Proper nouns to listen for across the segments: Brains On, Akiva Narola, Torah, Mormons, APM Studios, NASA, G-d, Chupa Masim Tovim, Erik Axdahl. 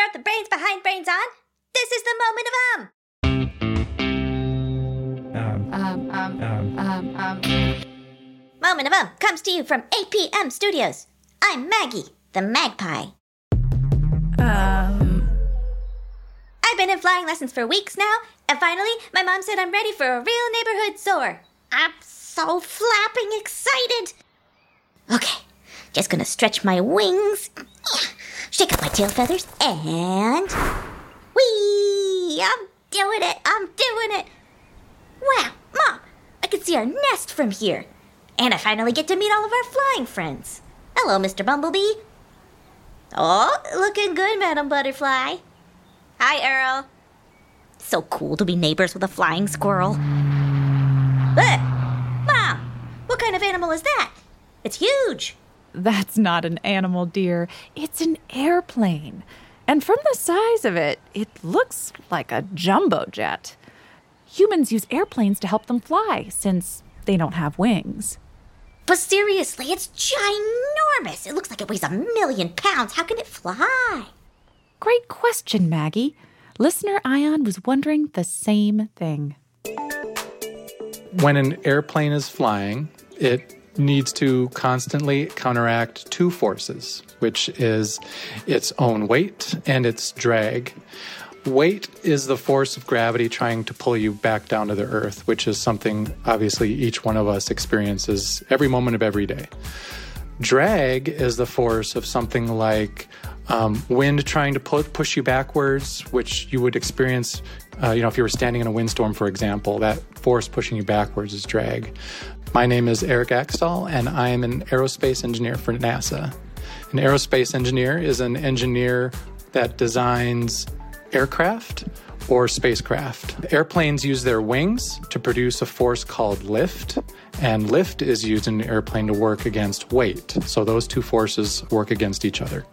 from the brains behind Brains On. This is the Moment of Moment of comes to you from APM Studios. I'm Maggie, the magpie. I've been in flying lessons for weeks now, and finally, my mom said I'm ready for a real neighborhood soar. I'm so flapping excited. Okay, just gonna stretch my wings, shake up my tail feathers, and... whee! I'm doing it! I'm doing it! Wow, Mom! I can see our nest from here. And I finally get to meet all of our flying friends. Hello, Mr. Bumblebee. Oh, looking good, Madam Butterfly. Hi, Earl. So cool to be neighbors with a flying squirrel. Ugh! Mom, what kind of animal is that? It's huge. That's not an animal, dear. It's an airplane. And from the size of it, it looks like a jumbo jet. Humans use airplanes to help them fly, since they don't have wings. But seriously, it's ginormous. It looks like it weighs 1,000,000 pounds. How can it fly? Great question, Maggie. Listener Ion was wondering the same thing. When an airplane is flying, it needs to constantly counteract two forces, which is its own weight and its drag. Weight is the force of gravity trying to pull you back down to the earth, which is something obviously each one of us experiences every moment of every day. Drag is the force of something like wind trying to push you backwards, which you would experience, if you were standing in a windstorm, for example. That force pushing you backwards is drag. My name is Erik Axdahl, and I am an aerospace engineer for NASA. An aerospace engineer is an engineer that designs aircraft or spacecraft. Airplanes use their wings to produce a force called lift, and lift is used in an airplane to work against weight. So those two forces work against each other.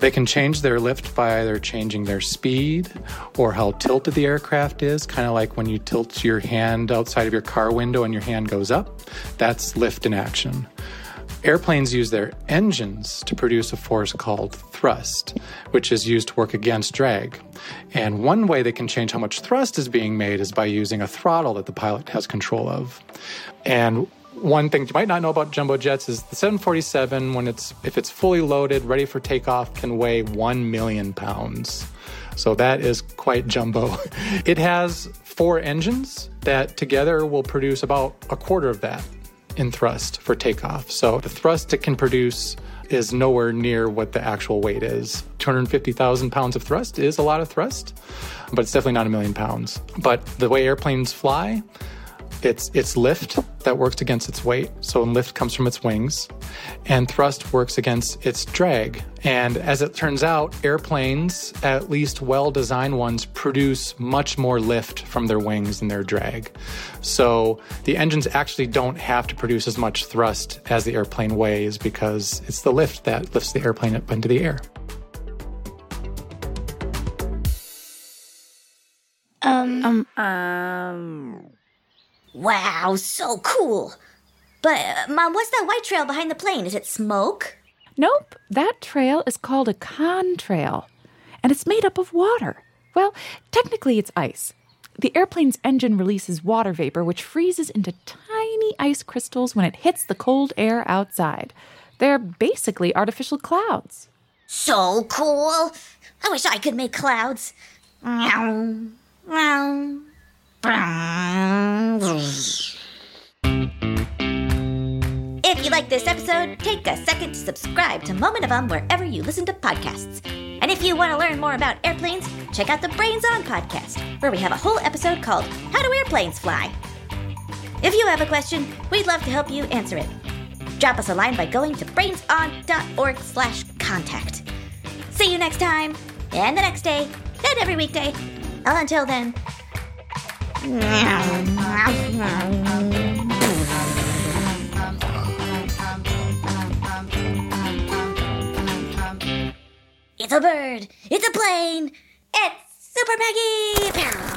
They can change their lift by either changing their speed or how tilted the aircraft is, kind of like when you tilt your hand outside of your car window and your hand goes up. That's lift in action. Airplanes use their engines to produce a force called thrust, which is used to work against drag. And one way they can change how much thrust is being made is by using a throttle that the pilot has control of. And one thing you might not know about jumbo jets is the 747, if it's fully loaded, ready for takeoff, can weigh 1,000,000 pounds. So that is quite jumbo. It has four engines that together will produce about a quarter of that in thrust for takeoff. So the thrust it can produce is nowhere near what the actual weight is. 250,000 pounds of thrust is a lot of thrust, but it's definitely not 1,000,000 pounds. But the way airplanes fly, It's lift that works against its weight. So lift comes from its wings, and thrust works against its drag. And as it turns out, airplanes, at least well-designed ones, produce much more lift from their wings than their drag. So the engines actually don't have to produce as much thrust as the airplane weighs because it's the lift that lifts the airplane up into the air. Wow, so cool. But, Mom, what's that white trail behind the plane? Is it smoke? Nope. That trail is called a contrail, and it's made up of water. Well, technically it's ice. The airplane's engine releases water vapor, which freezes into tiny ice crystals when it hits the cold air outside. They're basically artificial clouds. So cool. I wish I could make clouds. Meow, meow. If you like this episode, take a second to subscribe to Moment of wherever you listen to podcasts. And if you want to learn more about airplanes, check out the Brains On podcast, where we have a whole episode called How Do Airplanes Fly? If you have a question, we'd love to help you answer it. Drop us a line by going to brainson.org/contact. See you next time, and the next day, and every weekday. Until then... It's a bird. It's a plane. It's Super Maggie.